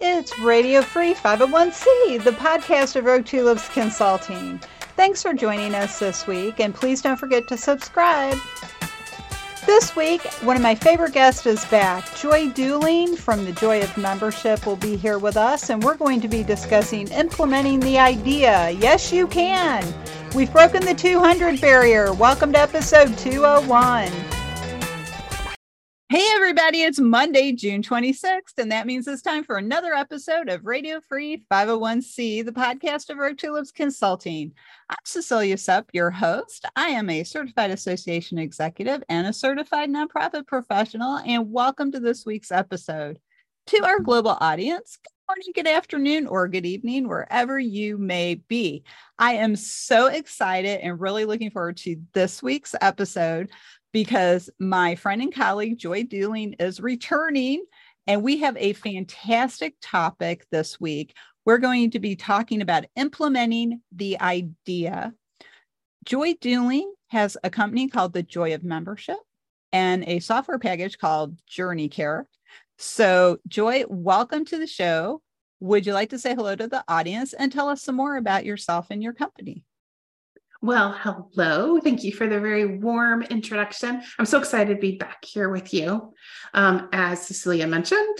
It's Radio Free 501c, the podcast of Rogue Tulips Consulting. Thanks for joining us this week, and please don't forget to subscribe. This week, one of my favorite guests is back. Joy Duling from The Joy of Membership will be here with us, and we're going to be discussing implementing the idea. Yes, you can. We've broken the 200 barrier. Welcome to episode 201. Hey everybody, it's Monday, June 26th, and that means it's time for another episode of Radio Free 501c, the podcast of Rogue Tulips Consulting. I'm Cecilia Sepp, your host. I am a certified association executive and a certified nonprofit professional, and welcome to this week's episode. To our global audience, good morning, good afternoon, or good evening, wherever you may be. I am so excited and really looking forward to this week's episode, because my friend and colleague, Joy Duling, is returning, and we have a fantastic topic this week. We're going to be talking about implementing the idea. Joy Duling has a company called The Joy of Membership and a software package called JourneyCare. So, Joy, welcome to the show. Would you like to say hello to the audience and tell us some more about yourself and your company? Well, hello. Thank you for the very warm introduction. I'm so excited to be back here with you. As Cecilia mentioned,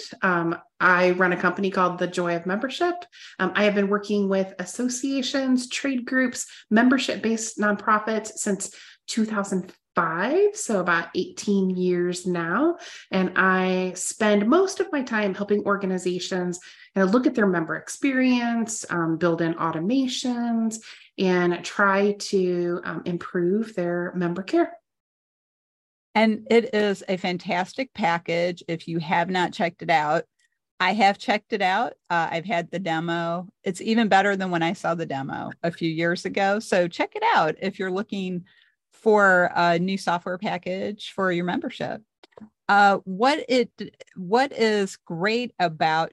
I run a company called The Joy of Membership. I have been working with associations, trade groups, membership-based nonprofits since 2005, so about 18 years now. And I spend most of my time helping organizations and look at their member experience, build in automations, and try to improve their member care. And it is a fantastic package. If you have not checked it out, I have checked it out. I've had the demo. It's even better than when I saw the demo a few years ago. So check it out if you're looking for a new software package for your membership. What is great about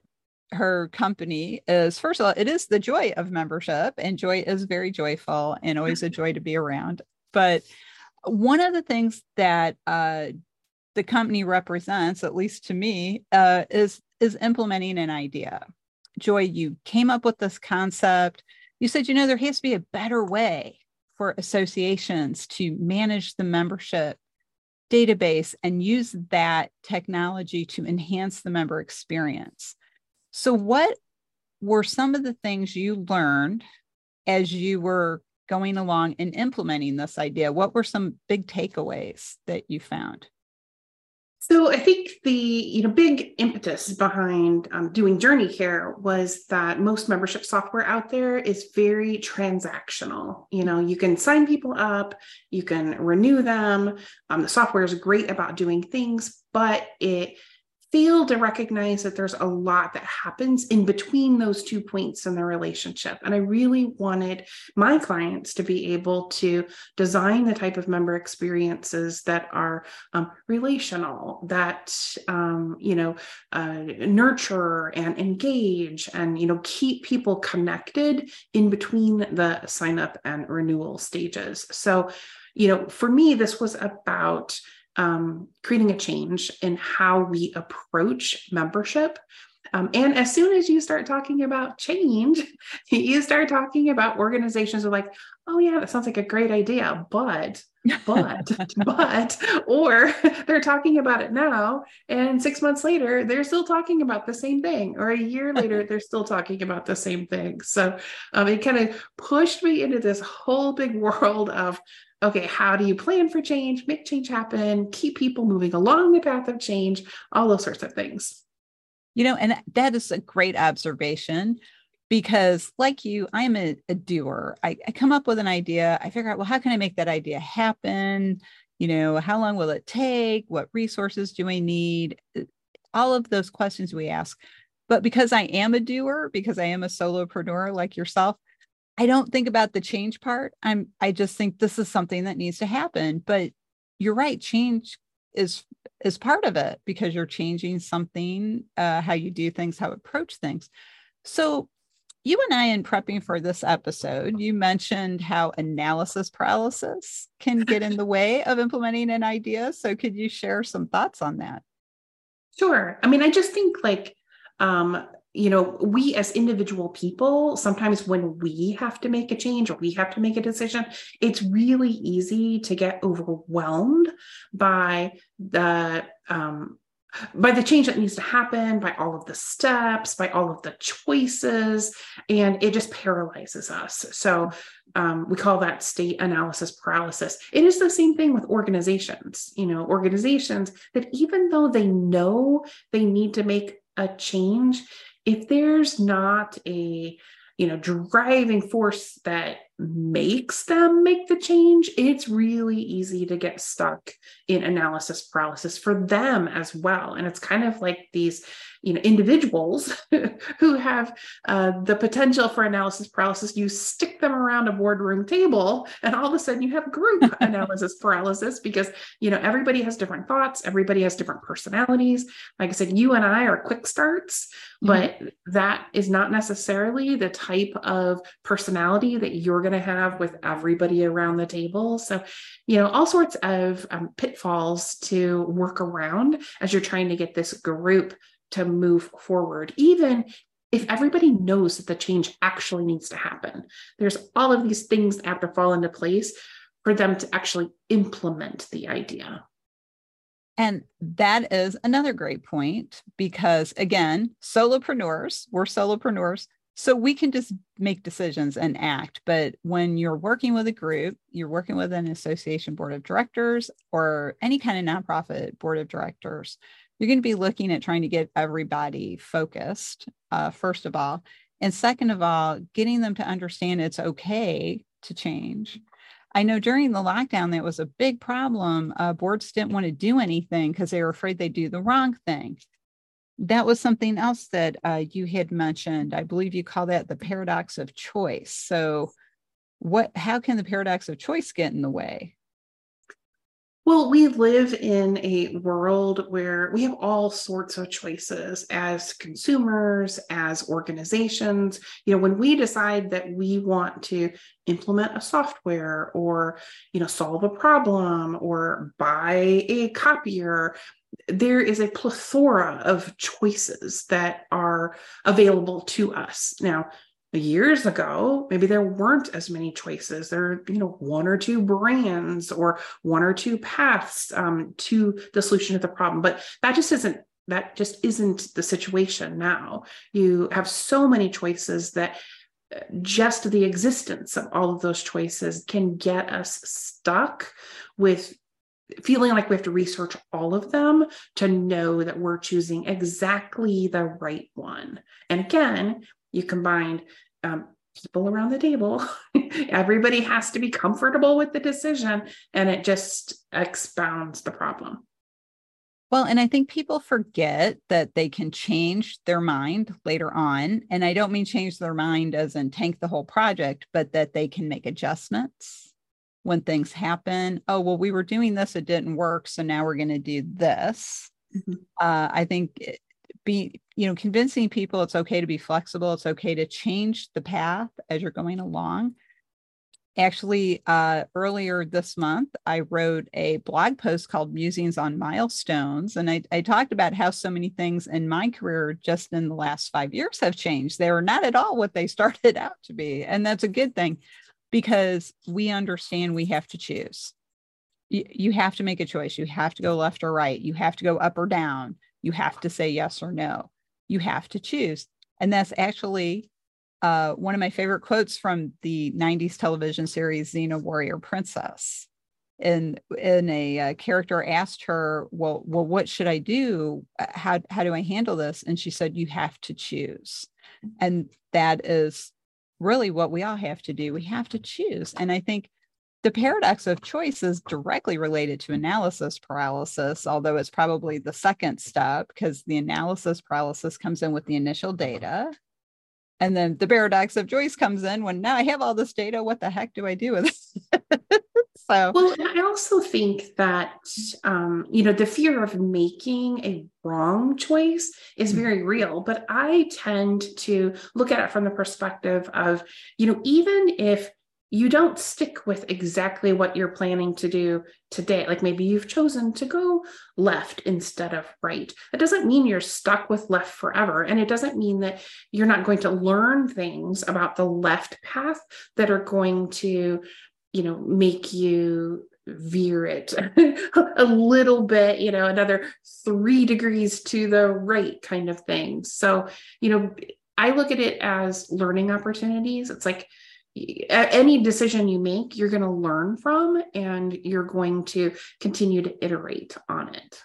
her company is, first of all, it is the joy of membership, and Joy is very joyful and always a joy to be around. But one of the things that the company represents, at least to me, is implementing an idea. Joy, you came up with this concept. You said, you know, there has to be a better way for associations to manage the membership database and use that technology to enhance the member experience. So what were some of the things you learned as you were going along and implementing this idea? What were some big takeaways that you found? So I think the big impetus behind doing JourneyCare was that most membership software out there is very transactional. You know, you can sign people up, you can renew them. The software is great about doing things, but it fail to recognize that there's a lot that happens in between those 2 points in the relationship. And I really wanted my clients to be able to design the type of member experiences that are relational, that, nurture and engage and, keep people connected in between the sign up and renewal stages. So, for me, this was about creating a change in how we approach membership. And as soon as you start talking about change, you start talking about organizations are like, oh yeah, that sounds like a great idea, but, or they're talking about it now, and 6 months later, they're still talking about the same thing, or a year later, they're still talking about the same thing. So it kind of pushed me into this whole big world of, okay, how do you plan for change, make change happen, keep people moving along the path of change, all those sorts of things. And that is a great observation, because like you, I'm a doer. I come up with an idea. I figure out, well, how can I make that idea happen? How long will it take? What resources do I need? All of those questions we ask. But because I am a doer, because I am a solopreneur like yourself, I don't think about the change part. I just think this is something that needs to happen. But you're right. Change is part of it, because you're changing something, how you do things, how approach things. So you and I, in prepping for this episode, you mentioned how analysis paralysis can get in the way of implementing an idea. So could you share some thoughts on that? Sure. I mean, I just think you know, we as individual people, sometimes when we have to make a change or we have to make a decision, it's really easy to get overwhelmed by the change that needs to happen, by all of the steps, by all of the choices, and it just paralyzes us. So we call that state analysis paralysis. It is the same thing with organizations, you know, organizations that even though they know they need to make a change, if there's not a, you know, driving force that makes them make the change, it's really easy to get stuck in analysis paralysis for them as well. And it's kind of like these, you know, individuals who have the potential for analysis paralysis. You stick them around a boardroom table and all of a sudden you have group analysis paralysis because, you know, everybody has different thoughts. Everybody has different personalities. Like I said, you and I are quick starts, but that is not necessarily the type of personality that you're going to have with everybody around the table. So, you know, all sorts of pitfalls to work around as you're trying to get this group to move forward, even if everybody knows that the change actually needs to happen. There's all of these things that have to fall into place for them to actually implement the idea. And that is another great point, because again, we're solopreneurs, so we can just make decisions and act. But when you're working with a group, you're working with an association board of directors or any kind of nonprofit board of directors, you're going to be looking at trying to get everybody focused, first of all. And second of all, getting them to understand it's okay to change. I know during the lockdown, that was a big problem. Boards didn't want to do anything because they were afraid they'd do the wrong thing. That was something else that you had mentioned. I believe you call that the paradox of choice. So how can the paradox of choice get in the way? Well, we live in a world where we have all sorts of choices as consumers, as organizations. You know, when we decide that we want to implement a software or, you know, solve a problem or buy a copier, there is a plethora of choices that are available to us. Now, years ago, maybe there weren't as many choices. There are, you know, one or two brands or one or two paths to the solution to the problem. But that just isn't the situation now. You have so many choices that just the existence of all of those choices can get us stuck with feeling like we have to research all of them to know that we're choosing exactly the right one. And again, you combined people around the table. Everybody has to be comfortable with the decision, and it just expounds the problem. Well, and I think people forget that they can change their mind later on. And I don't mean change their mind as in tank the whole project, but that they can make adjustments when things happen. Oh, well, we were doing this, it didn't work, so now we're going to do this. I think convincing people it's okay to be flexible, it's okay to change the path as you're going along. Actually, earlier this month, I wrote a blog post called Musings on Milestones. And I talked about how so many things in my career just in the last 5 years have changed. They are not at all what they started out to be. And that's a good thing, because we understand we have to choose. You have to make a choice. You have to go left or right. You have to go up or down. You have to say yes or no. You have to choose. And that's actually one of my favorite quotes from the 90s television series, Xena Warrior Princess. And in a character asked her, well, what should I do? How do I handle this? And she said, you have to choose. And that is really what we all have to do. We have to choose. And I think the paradox of choice is directly related to analysis paralysis, although it's probably the second step, because the analysis paralysis comes in with the initial data. And then the paradox of choice comes in when now I have all this data, what the heck do I do with it? So, well, I also think that, the fear of making a wrong choice is very real, but I tend to look at it from the perspective of, you know, even if you don't stick with exactly what you're planning to do today. Like maybe you've chosen to go left instead of right. It doesn't mean you're stuck with left forever. And it doesn't mean that you're not going to learn things about the left path that are going to, you know, make you veer it a little bit, you know, another 3 degrees to the right kind of thing. So, you know, I look at it as learning opportunities. It's like, any decision you make, you're going to learn from, and you're going to continue to iterate on it.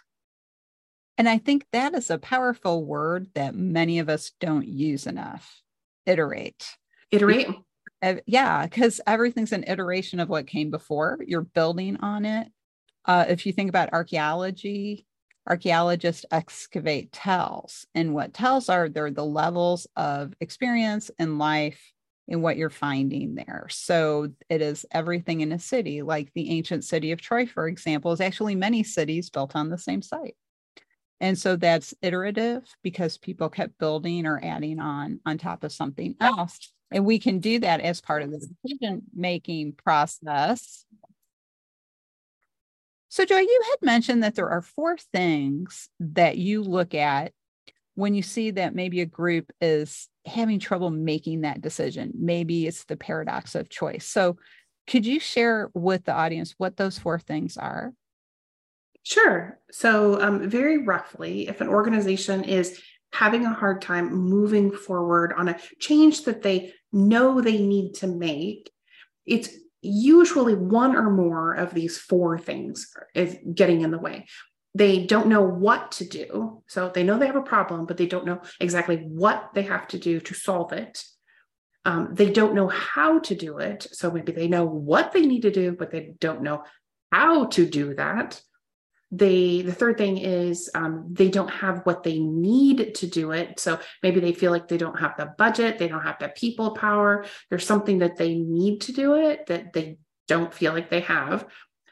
And I think that is a powerful word that many of us don't use enough. Iterate. Iterate. Yeah, because everything's an iteration of what came before. You're building on it. If you think about archaeology, archaeologists excavate tells. And what tells are, they're the levels of experience in life and what you're finding there. So it is everything in a city, like the ancient city of Troy, for example, is actually many cities built on the same site. And so that's iterative because people kept building or adding on top of something else. And we can do that as part of the decision-making process. So Joy, you had mentioned that there are 4 things that you look at when you see that maybe a group is having trouble making that decision. Maybe it's the paradox of choice. So could you share with the audience what those 4 things are? Sure. So very roughly, if an organization is having a hard time moving forward on a change that they know they need to make, it's usually one or more of these 4 things is getting in the way. They don't know what to do. So they know they have a problem, but they don't know exactly what they have to do to solve it. They don't know how to do it. So maybe they know what they need to do, but they don't know how to do that. The third thing is they don't have what they need to do it. So maybe they feel like they don't have the budget. They don't have the people power. There's something that they need to do it that they don't feel like they have.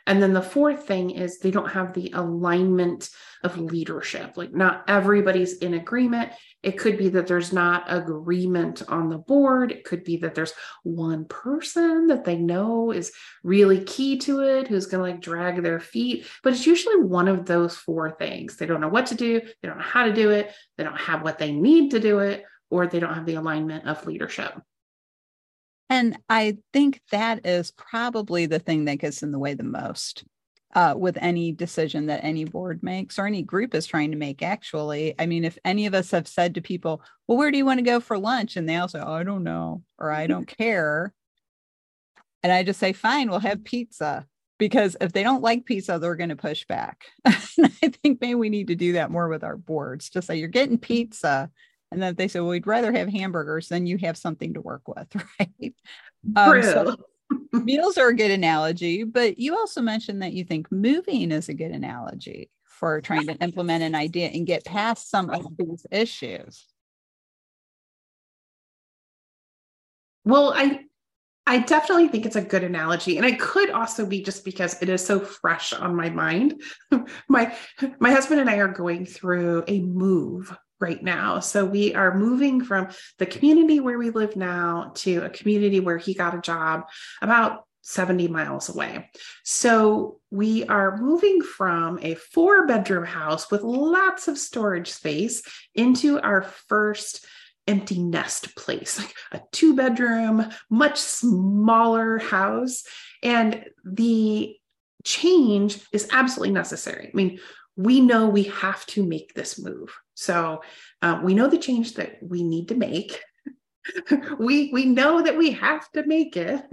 And then the fourth thing is they don't have the alignment of leadership. Like not everybody's in agreement. It could be that there's not agreement on the board. It could be that there's one person that they know is really key to it, who's going to like drag their feet. But it's usually one of those 4 things. They don't know what to do. They don't know how to do it. They don't have what they need to do it, or they don't have the alignment of leadership. And I think that is probably the thing that gets in the way the most with any decision that any board makes or any group is trying to make, actually. I mean, if any of us have said to people, well, where do you want to go for lunch? And they all say, oh, I don't know, or I don't care. And I just say, fine, we'll have pizza. Because if they don't like pizza, they're going to push back. And I think maybe we need to do that more with our boards. Just say, you're getting pizza. And then they say, well, we'd rather have hamburgers, then you have something to work with, right? So meals are a good analogy, but you also mentioned that you think moving is a good analogy for trying to implement an idea and get past some of these issues. Well, I definitely think it's a good analogy. And it could also be just because it is so fresh on my mind. My husband and I are going through a move right now. So we are moving from the community where we live now to a community where he got a job about 70 miles away. So we are moving from a 4-bedroom house with lots of storage space into our first empty nest place, like a 2-bedroom, much smaller house. And the change is absolutely necessary. I mean, we know we have to make this move. So we know the change that we need to make. We know that we have to make it.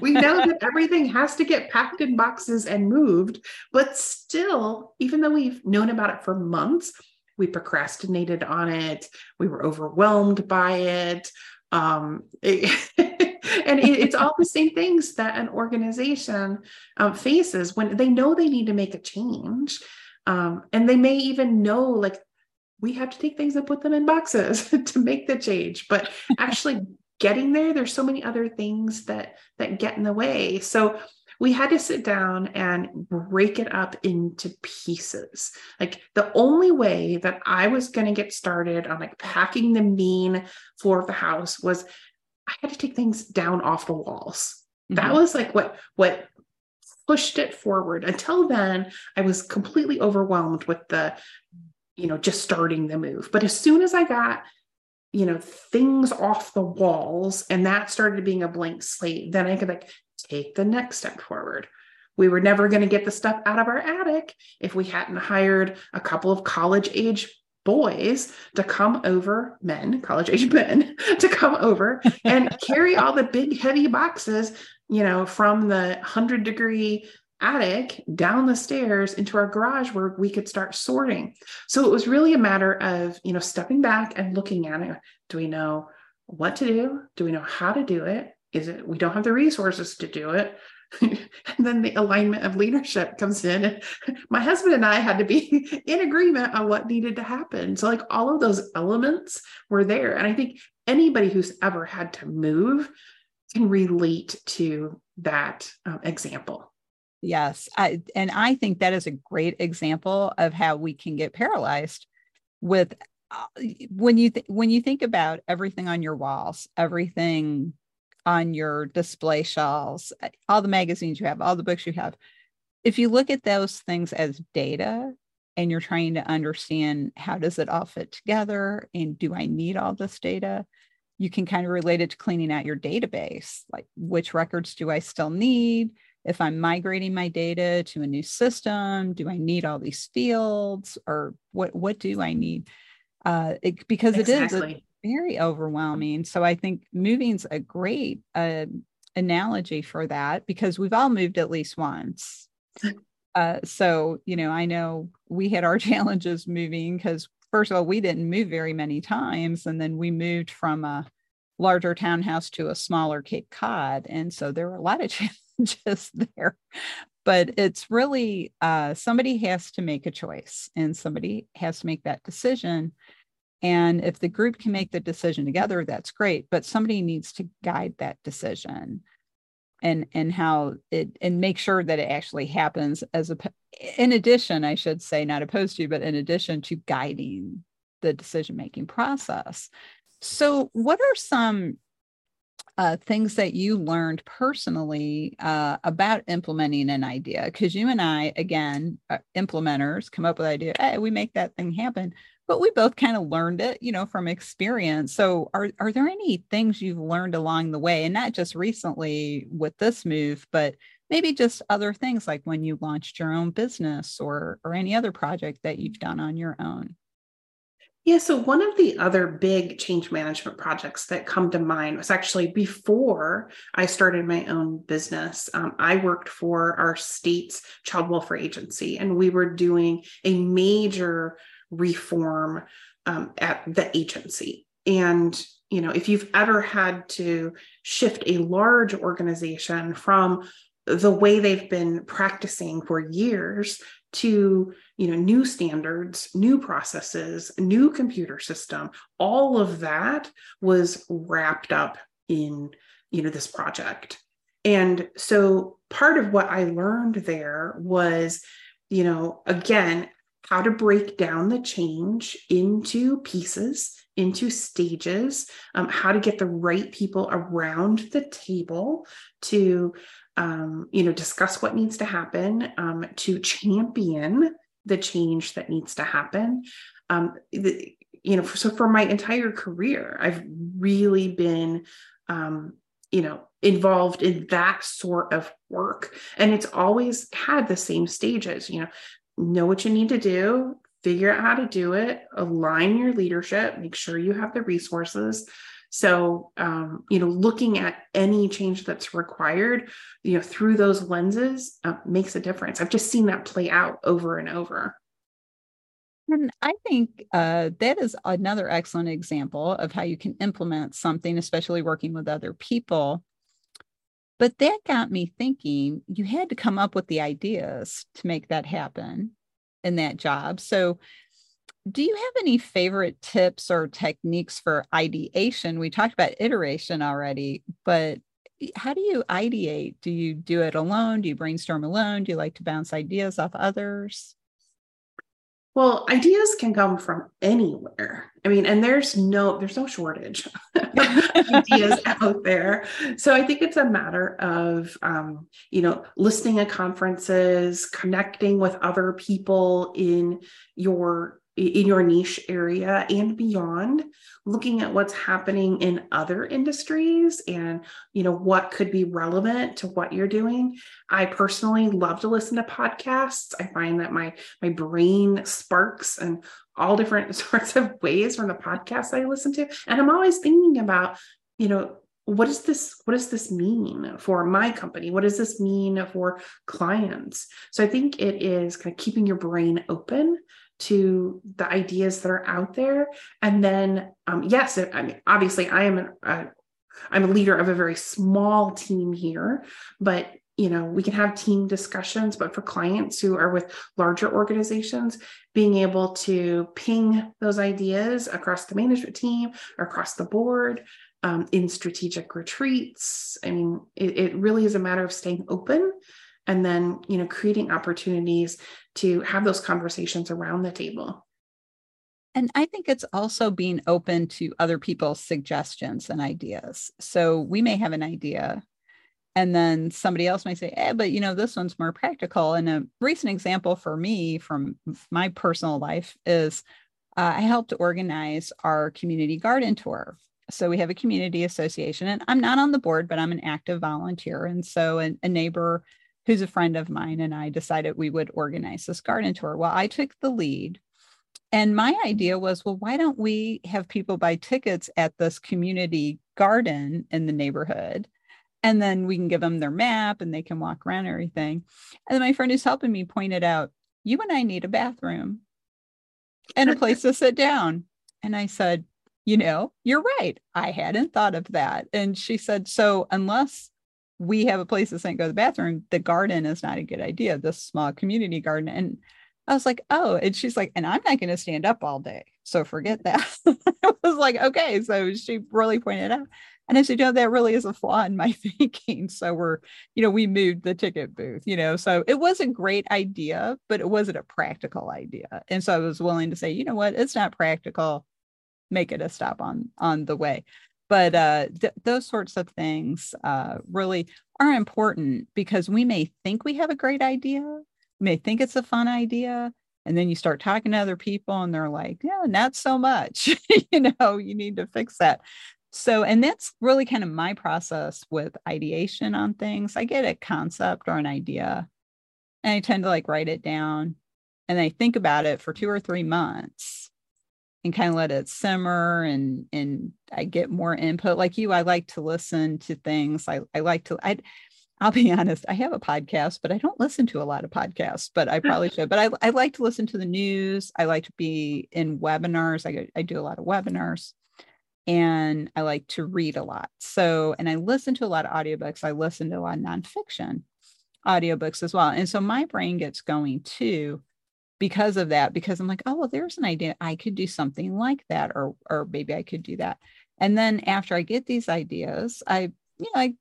We know that everything has to get packed in boxes and moved, but still, even though we've known about it for months, we procrastinated on it. We were overwhelmed by it. And it's all the same things that an organization faces when they know they need to make a change. And they may even know, like, we have to take things and put them in boxes to make the change, but actually getting there, there's so many other things that get in the way. So we had to sit down and break it up into pieces. Like the only way that I was going to get started on like packing the main floor of the house was I had to take things down off the walls. Mm-hmm. That was like what pushed it forward. Until then, I was completely overwhelmed with the, just starting the move. But as soon as I got, things off the walls and that started being a blank slate, then I could take the next step forward. We were never going to get the stuff out of our attic if we hadn't hired a couple of college-age boys to come over, and carry all the big heavy boxes, from the 100-degree attic down the stairs into our garage where we could start sorting. So it was really a matter of, stepping back and looking at it. Do we know what to do? Do we know how to do it? We don't have the resources to do it. And then the alignment of leadership comes in. My husband and I had to be in agreement on what needed to happen. So all of those elements were there. And I think anybody who's ever had to move can relate to that example. Yes. I think that is a great example of how we can get paralyzed with when you think about everything on your walls, everything on your display shelves, all the magazines you have, all the books you have. If you look at those things as data and you're trying to understand how does it all fit together and do I need all this data, you can kind of relate it to cleaning out your database. Like, which records do I still need? If I'm migrating my data to a new system, do I need all these fields, or what do I need? Because it is very overwhelming. So I think moving's a great analogy for that, because we've all moved at least once. So I know we had our challenges moving because, first of all, we didn't move very many times. And then we moved from a larger townhouse to a smaller Cape Cod. And so there were a lot of challenges there. But it's really somebody has to make a choice and somebody has to make that decision. And if the group can make the decision together, that's great, but somebody needs to guide that decision and how it, and make sure that it actually happens in addition to guiding the decision-making process. So what are some things that you learned personally about implementing an idea? Because you and I, again, implementers, come up with ideas, hey, we make that thing happen. But we both kind of learned it, from experience. So are there any things you've learned along the way, and not just recently with this move, but maybe just other things like when you launched your own business or any other project that you've done on your own? Yeah. So one of the other big change management projects that come to mind was actually before I started my own business. I worked for our state's child welfare agency, and we were doing a major reform at the agency. And, if you've ever had to shift a large organization from the way they've been practicing for years to, new standards, new processes, new computer system, all of that was wrapped up in, this project. And so part of what I learned there was, again, how to break down the change into pieces, into stages, how to get the right people around the table to, discuss what needs to happen, to champion the change that needs to happen. So for my entire career, I've really been, involved in that sort of work. And it's always had the same stages, know what you need to do, figure out how to do it, align your leadership, make sure you have the resources. So, looking at any change that's required, through those lenses makes a difference. I've just seen that play out over and over. And I think that is another excellent example of how you can implement something, especially working with other people. But that got me thinking, you had to come up with the ideas to make that happen in that job. So do you have any favorite tips or techniques for ideation? We talked about iteration already, but how do you ideate? Do you do it alone? Do you brainstorm alone? Do you like to bounce ideas off others? Well, ideas can come from anywhere. I mean, and there's no shortage of ideas out there. So I think it's a matter of, listening at conferences, connecting with other people in your niche area and beyond, looking at what's happening in other industries and, what could be relevant to what you're doing. I personally love to listen to podcasts. I find that my brain sparks in all different sorts of ways from the podcasts I listen to. And I'm always thinking about, what does this mean for my company? What does this mean for clients? So I think it is kind of keeping your brain open to the ideas that are out there. And then, obviously I am I'm a leader of a very small team here, but we can have team discussions, but for clients who are with larger organizations, being able to ping those ideas across the management team or across the board, in strategic retreats. I mean, it really is a matter of staying open and then, creating opportunities to have those conversations around the table. And I think it's also being open to other people's suggestions and ideas. So we may have an idea and then somebody else may say, but this one's more practical. And a recent example for me from my personal life is I helped organize our community garden tour. So we have a community association and I'm not on the board, but I'm an active volunteer. And so a neighbor who's a friend of mine, and I decided we would organize this garden tour. Well, I took the lead. And my idea was, why don't we have people buy tickets at this community garden in the neighborhood? And then we can give them their map and they can walk around and everything. And then my friend who's helping me pointed out, you and I need a bathroom and a place to sit down. And I said, you're right. I hadn't thought of that. And she said, so unless we have a place that doesn't go to the bathroom, the garden is not a good idea, this small community garden. And I was like, oh, and she's like, and I'm not going to stand up all day. So forget that. I was like, okay. So she really pointed out. And I said, that really is a flaw in my thinking. So we moved the ticket booth, so it was a great idea, but it wasn't a practical idea. And so I was willing to say, it's not practical. Make it a stop on the way. But those sorts of things really are important because we may think we have a great idea, we may think it's a fun idea, and then you start talking to other people and they're like, yeah, not so much, you need to fix that. So, and that's really kind of my process with ideation on things. I get a concept or an idea and I tend to write it down and I think about it for 2 or 3 months. And kind of let it simmer and I get more input. Like you, I like to listen to things. I'll be honest, I have a podcast, but I don't listen to a lot of podcasts, but I probably should. But I like to listen to the news. I like to be in webinars. I do a lot of webinars and I like to read a lot. So, and I listen to a lot of audiobooks. I listen to a lot of nonfiction audiobooks as well. And so my brain gets going too. Because of that, because I'm like, there's an idea. I could do something like that, or maybe I could do that. And then after I get these ideas, I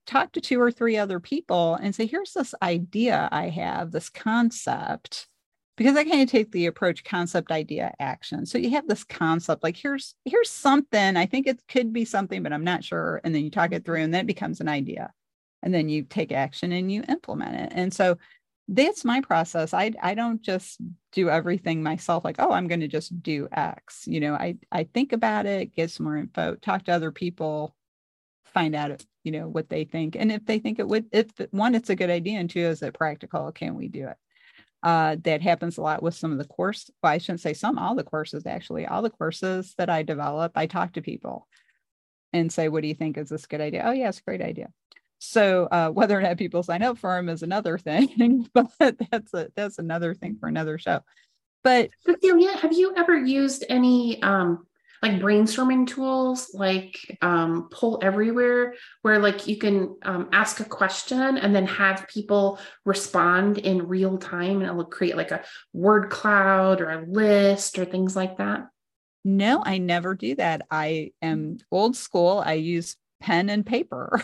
talk to 2 or 3 other people and say, here's this idea I have, this concept, because I kind of take the approach concept, idea, action. So you have this concept, like here's something, I think it could be something, but I'm not sure. And then you talk it through and then it becomes an idea. And then you take action and you implement it. And so that's my process. I don't just do everything myself. I'm going to just do X. I think about it, get some more info, talk to other people, find out, what they think. And if they think it would, if one, it's a good idea. And two, is it practical? Can we do it? That happens a lot with some of the course. Well, I shouldn't say some, all the courses that I develop, I talk to people and say, what do you think? Is this a good idea? Oh yeah, it's a great idea. So whether or not people sign up for them is another thing, but that's another thing for another show. But Cecilia, have you ever used any brainstorming tools like Poll Everywhere, where you can ask a question and then have people respond in real time, and it'll create a word cloud or a list or things like that? No, I never do that. I am old school. I use pen and paper.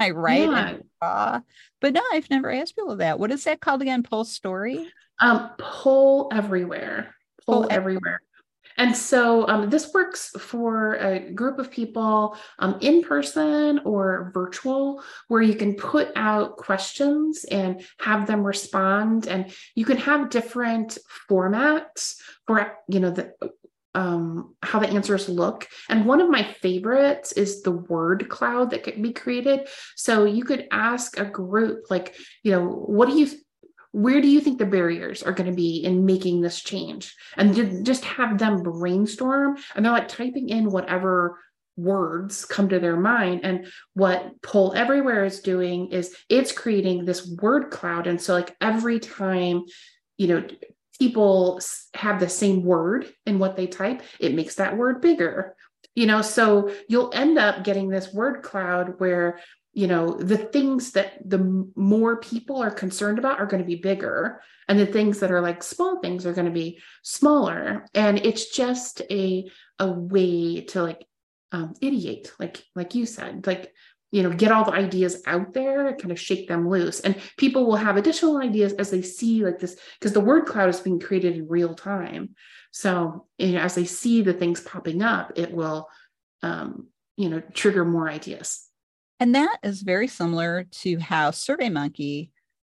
I write and draw. But no, I've never asked people that. What is that called again? Poll Everywhere. Poll Everywhere. And so this works for a group of people in person or virtual, where you can put out questions and have them respond. And you can have different formats for, you know, the how the answers look. And one of my favorites is the word cloud that can be created. So you could ask a group, like, you know, where do you think the barriers are going to be in making this change? And just have them brainstorm, and they're like typing in whatever words come to their mind. And what Poll Everywhere is doing is it's creating this word cloud. And so like every time, you know, people have the same word in what they type, it makes that word bigger, you know, so you'll end up getting this word cloud where, you know, the things that the more people are concerned about are going to be bigger, and the things that are like small things are going to be smaller. And it's just a way to like ideate, like you said, like, you know, get all the ideas out there and kind of shake them loose. And people will have additional ideas as they see like this, because the word cloud is being created in real time. So, you know, as they see the things popping up, it will, you know, trigger more ideas. And that is very similar to how SurveyMonkey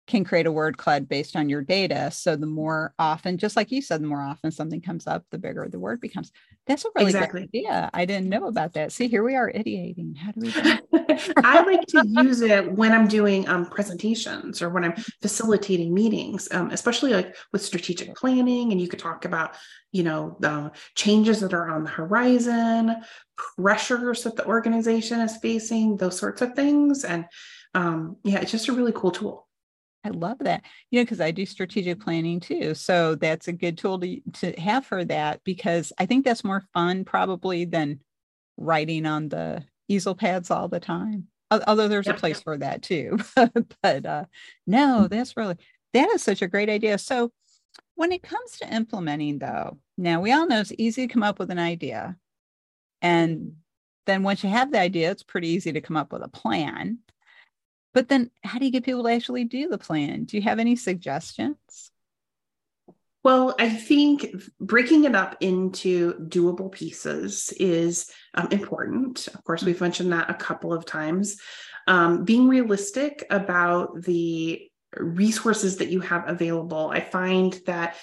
can create a word cloud based on your data. So the more often, just like you said, the more often something comes up, the bigger the word becomes. That's a really good idea. I didn't know about that. See, here we are ideating. How do we do that? I like to use it when I'm doing presentations or when I'm facilitating meetings, especially like with strategic planning. And you could talk about, you know, the changes that are on the horizon, pressures that the organization is facing, those sorts of things. And yeah, it's just a really cool tool. I love that, you know, because I do strategic planning too. So that's a good tool to have for that, because I think that's more fun probably than writing on the easel pads all the time. Although there's a place for that too. But no, that is such a great idea. So when it comes to implementing though, now we all know it's easy to come up with an idea. And then once you have the idea, it's pretty easy to come up with a plan. But then how do you get people to actually do the plan? Do you have any suggestions? Well, I think breaking it up into doable pieces is important. Of course, we've mentioned that a couple of times. Being realistic about the resources that you have available. I find that,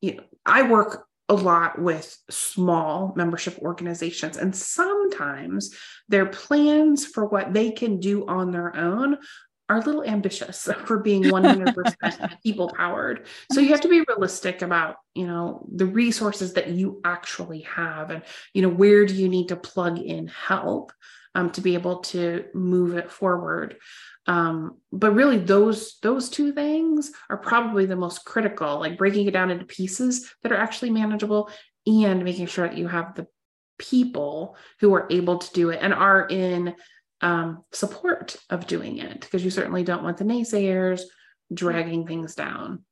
you know, I work a lot with small membership organizations, and sometimes their plans for what they can do on their own are a little ambitious for being 100% people powered. So you have to be realistic about, you know, the resources that you actually have, and, you know, where do you need to plug in help to be able to move it forward. But really those two things are probably the most critical, like breaking it down into pieces that are actually manageable and making sure that you have the people who are able to do it and are in support of doing it, because you certainly don't want the naysayers dragging things down.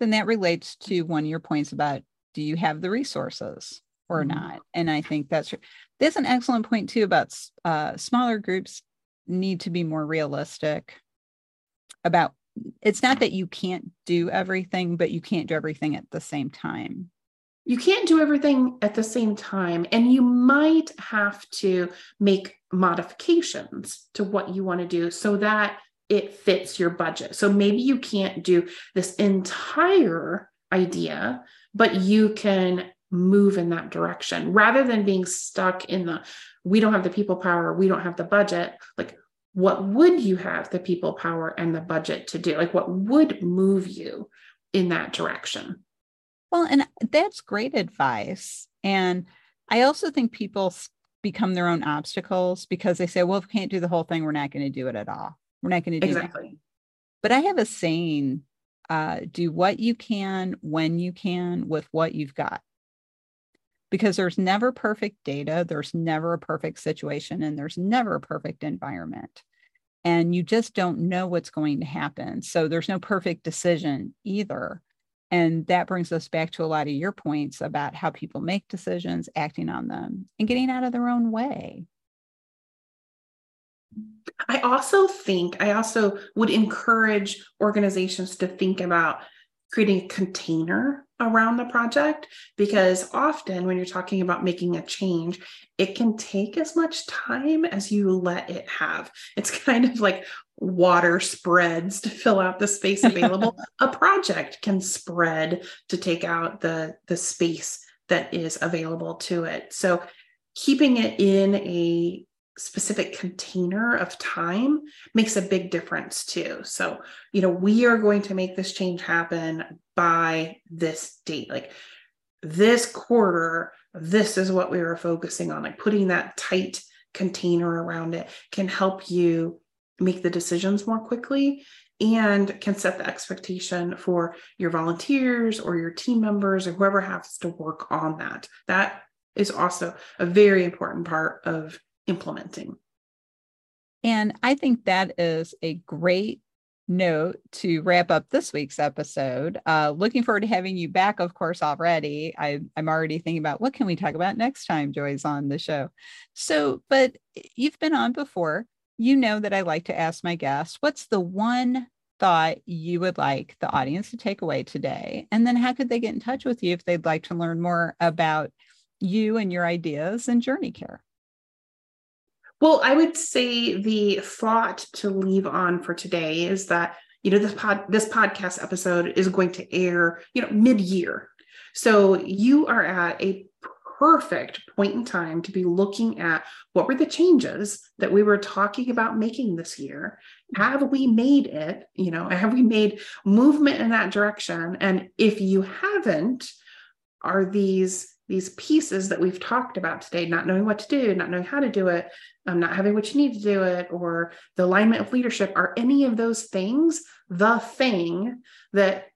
Then that relates to one of your points about, do you have the resources or not? And I think that's an excellent point too about smaller groups need to be more realistic about, it's not that you can't do everything, but you can't do everything at the same time. You can't do everything at the same time, and you might have to make modifications to what you want to do so that it fits your budget. So maybe you can't do this entire idea, but you can move in that direction rather than being stuck in the, we don't have the people power, we don't have the budget. Like, what would you have the people power and the budget to do? Like, what would move you in that direction? Well, and that's great advice. And I also think people become their own obstacles because they say, well, if we can't do the whole thing, we're not going to do it at all. We're not going to do exactly that. But I have a saying, do what you can, when you can, with what you've got. Because there's never perfect data, there's never a perfect situation, and there's never a perfect environment. And you just don't know what's going to happen. So there's no perfect decision either. And that brings us back to a lot of your points about how people make decisions, acting on them, and getting out of their own way. I also would encourage organizations to think about creating a container around the project, because often when you're talking about making a change, it can take as much time as you let it have. It's kind of like water spreads to fill out the space available. A project can spread to take out the space that is available to it. So keeping it in a specific container of time makes a big difference too. So, you know, we are going to make this change happen by this date, like this quarter, this is what we were focusing on. Like putting that tight container around it can help you make the decisions more quickly and can set the expectation for your volunteers or your team members or whoever has to work on that. That is also a very important part of implementing. And I think that is a great note to wrap up this week's episode. Looking forward to having you back, of course, already. I'm already thinking about what can we talk about next time Joy's on the show. So, but you've been on before. You know that I like to ask my guests, what's the one thought you would like the audience to take away today? And then how could they get in touch with you if they'd like to learn more about you and your ideas and JourneyCare? Well, I would say the thought to leave on for today is that, you know, this podcast episode is going to air, you know, mid-year. So you are at a perfect point in time to be looking at what were the changes that we were talking about making this year. Have we made it? You know, have we made movement in that direction? And if you haven't, are these pieces that we've talked about today, not knowing what to do, not knowing how to do it, not having what you need to do it, or the alignment of leadership, are any of those things the thing that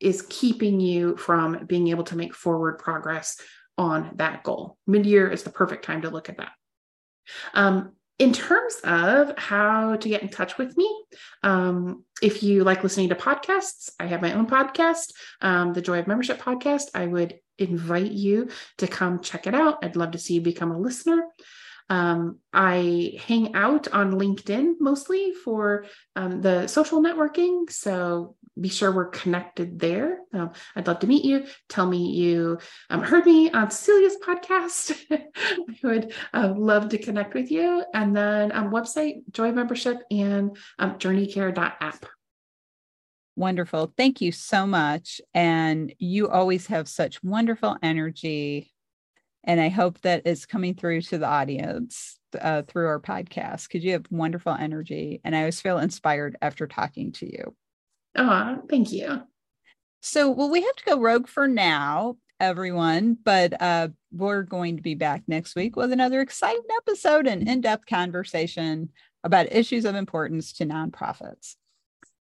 is keeping you from being able to make forward progress on that goal? Mid-year is the perfect time to look at that. In terms of how to get in touch with me, if you like listening to podcasts, I have my own podcast, The Joy of Membership podcast. I would invite you to come check it out. I'd love to see you become a listener. I hang out on LinkedIn mostly for the social networking. So be sure we're connected there. I'd love to meet you. Tell me you heard me on Cecilia's podcast. I would love to connect with you. And then website, Joy Membership, and JourneyCare.app. Wonderful. Thank you so much. And you always have such wonderful energy. And I hope that it's coming through to the audience through our podcast, because you have wonderful energy. And I always feel inspired after talking to you. Oh, thank you. So, well, we have to go rogue for now, everyone, but we're going to be back next week with another exciting episode and in-depth conversation about issues of importance to nonprofits.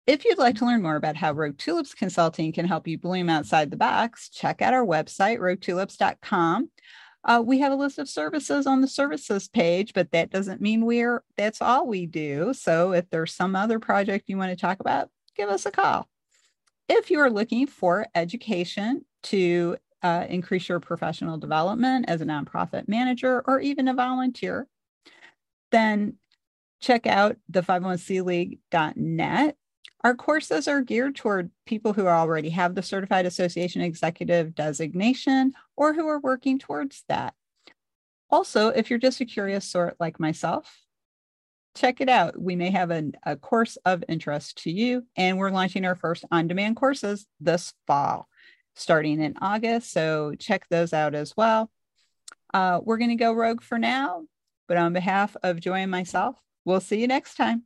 If you'd like to learn more about how Rogue Tulips Consulting can help you bloom outside the box, check out our website, roguetulips.com. We have a list of services on the services page, but that doesn't mean that's all we do. So if there's some other project you want to talk about, give us a call. If you are looking for education to increase your professional development as a nonprofit manager or even a volunteer, then check out the 501CLeague.net. Our courses are geared toward people who already have the Certified Association Executive designation or who are working towards that. Also, if you're just a curious sort like myself, check it out. We may have a course of interest to you, and we're launching our first on-demand courses this fall, starting in August, so check those out as well. We're going to go rogue for now, but on behalf of Joy and myself, we'll see you next time.